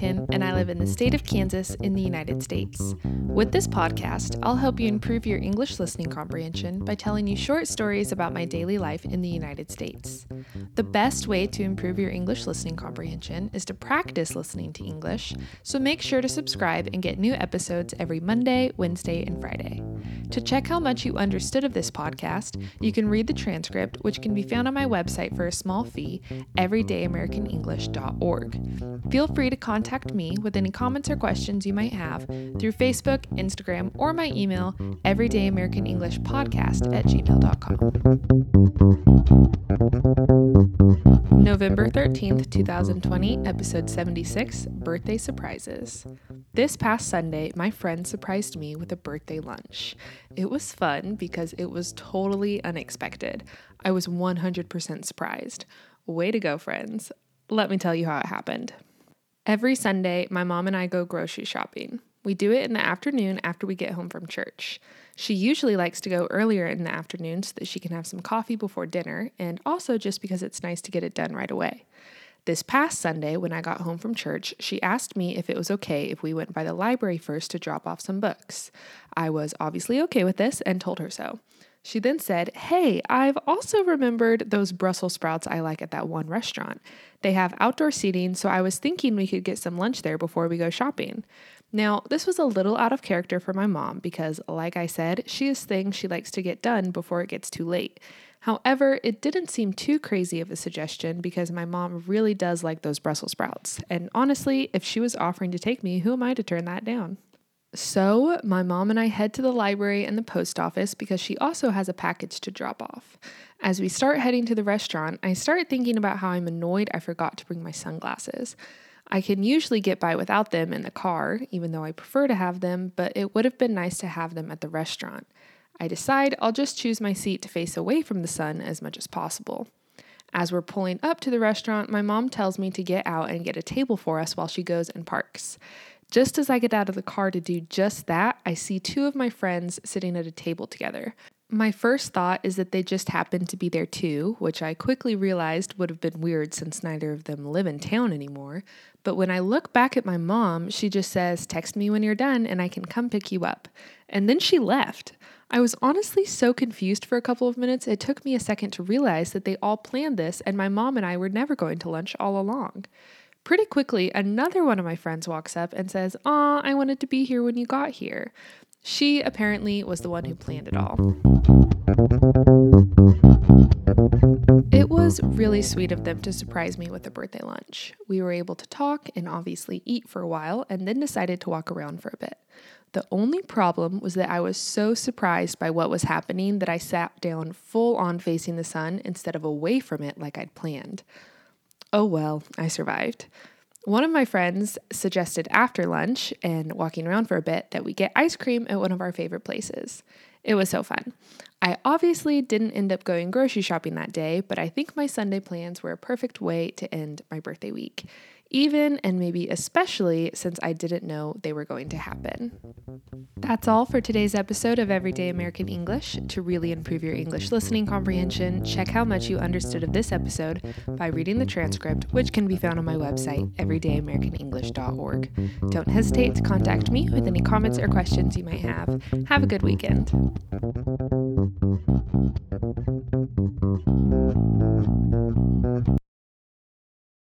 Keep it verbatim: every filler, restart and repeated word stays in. American, and I live in the state of Kansas in the United States. With this podcast, I'll help you improve your English listening comprehension by telling you short stories about my daily life in the United States. The best way to improve your English listening comprehension is to practice listening to English, so make sure to subscribe and get new episodes every Monday, Wednesday, and Friday. To check how much you understood of this podcast, you can read the transcript, which can be found on my website for a small fee, everyday american english dot org. Feel free to contact me with any comments or questions you might have through Facebook, Instagram, or my email, everyday american english podcast at gmail dot com. November thirteenth, twenty twenty, episode seventy-six, Birthday Surprises. This past Sunday, my friend surprised me with a birthday lunch. It was fun because it was totally unexpected. I was one hundred percent surprised. Way to go, friends. Let me tell you how it happened. Every Sunday, my mom and I go grocery shopping. We do it in the afternoon after we get home from church. She usually likes to go earlier in the afternoon so that she can have some coffee before dinner, and also just because it's nice to get it done right away. This past Sunday, when I got home from church, she asked me if it was okay if we went by the library first to drop off some books. I was obviously okay with this and told her so. She then said, "Hey, I've also remembered those Brussels sprouts I like at that one restaurant. They have outdoor seating, so I was thinking we could get some lunch there before we go shopping." Now, this was a little out of character for my mom because, like I said, she is things she likes to get done before it gets too late. However, it didn't seem too crazy of a suggestion because my mom really does like those Brussels sprouts. And honestly, if she was offering to take me, who am I to turn that down? So my mom and I head to the library and the post office because she also has a package to drop off. As we start heading to the restaurant, I start thinking about how I'm annoyed I forgot to bring my sunglasses. I can usually get by without them in the car, even though I prefer to have them, but it would have been nice to have them at the restaurant. I decide I'll just choose my seat to face away from the sun as much as possible. As we're pulling up to the restaurant, my mom tells me to get out and get a table for us while she goes and parks. Just as I get out of the car to do just that, I see two of my friends sitting at a table together. My first thought is that they just happened to be there too, which I quickly realized would have been weird since neither of them live in town anymore. But when I look back at my mom, she just says, "Text me when you're done and I can come pick you up." And then she left. I was honestly so confused for a couple of minutes, it took me a second to realize that they all planned this and my mom and I were never going to lunch all along. Pretty quickly, another one of my friends walks up and says, "Aw, I wanted to be here when you got here." She apparently was the one who planned it all. It was really sweet of them to surprise me with a birthday lunch. We were able to talk and obviously eat for a while and then decided to walk around for a bit. The only problem was that I was so surprised by what was happening that I sat down full on facing the sun instead of away from it like I'd planned. Oh well, I survived. One of my friends suggested after lunch and walking around for a bit that we get ice cream at one of our favorite places. It was so fun. I obviously didn't end up going grocery shopping that day, but I think my Sunday plans were a perfect way to end my birthday week, even and maybe especially since I didn't know they were going to happen. That's all for today's episode of Everyday American English. To really improve your English listening comprehension, check how much you understood of this episode by reading the transcript, which can be found on my website, everyday american english dot org. Don't hesitate to contact me with any comments or questions you might have. Have a good weekend.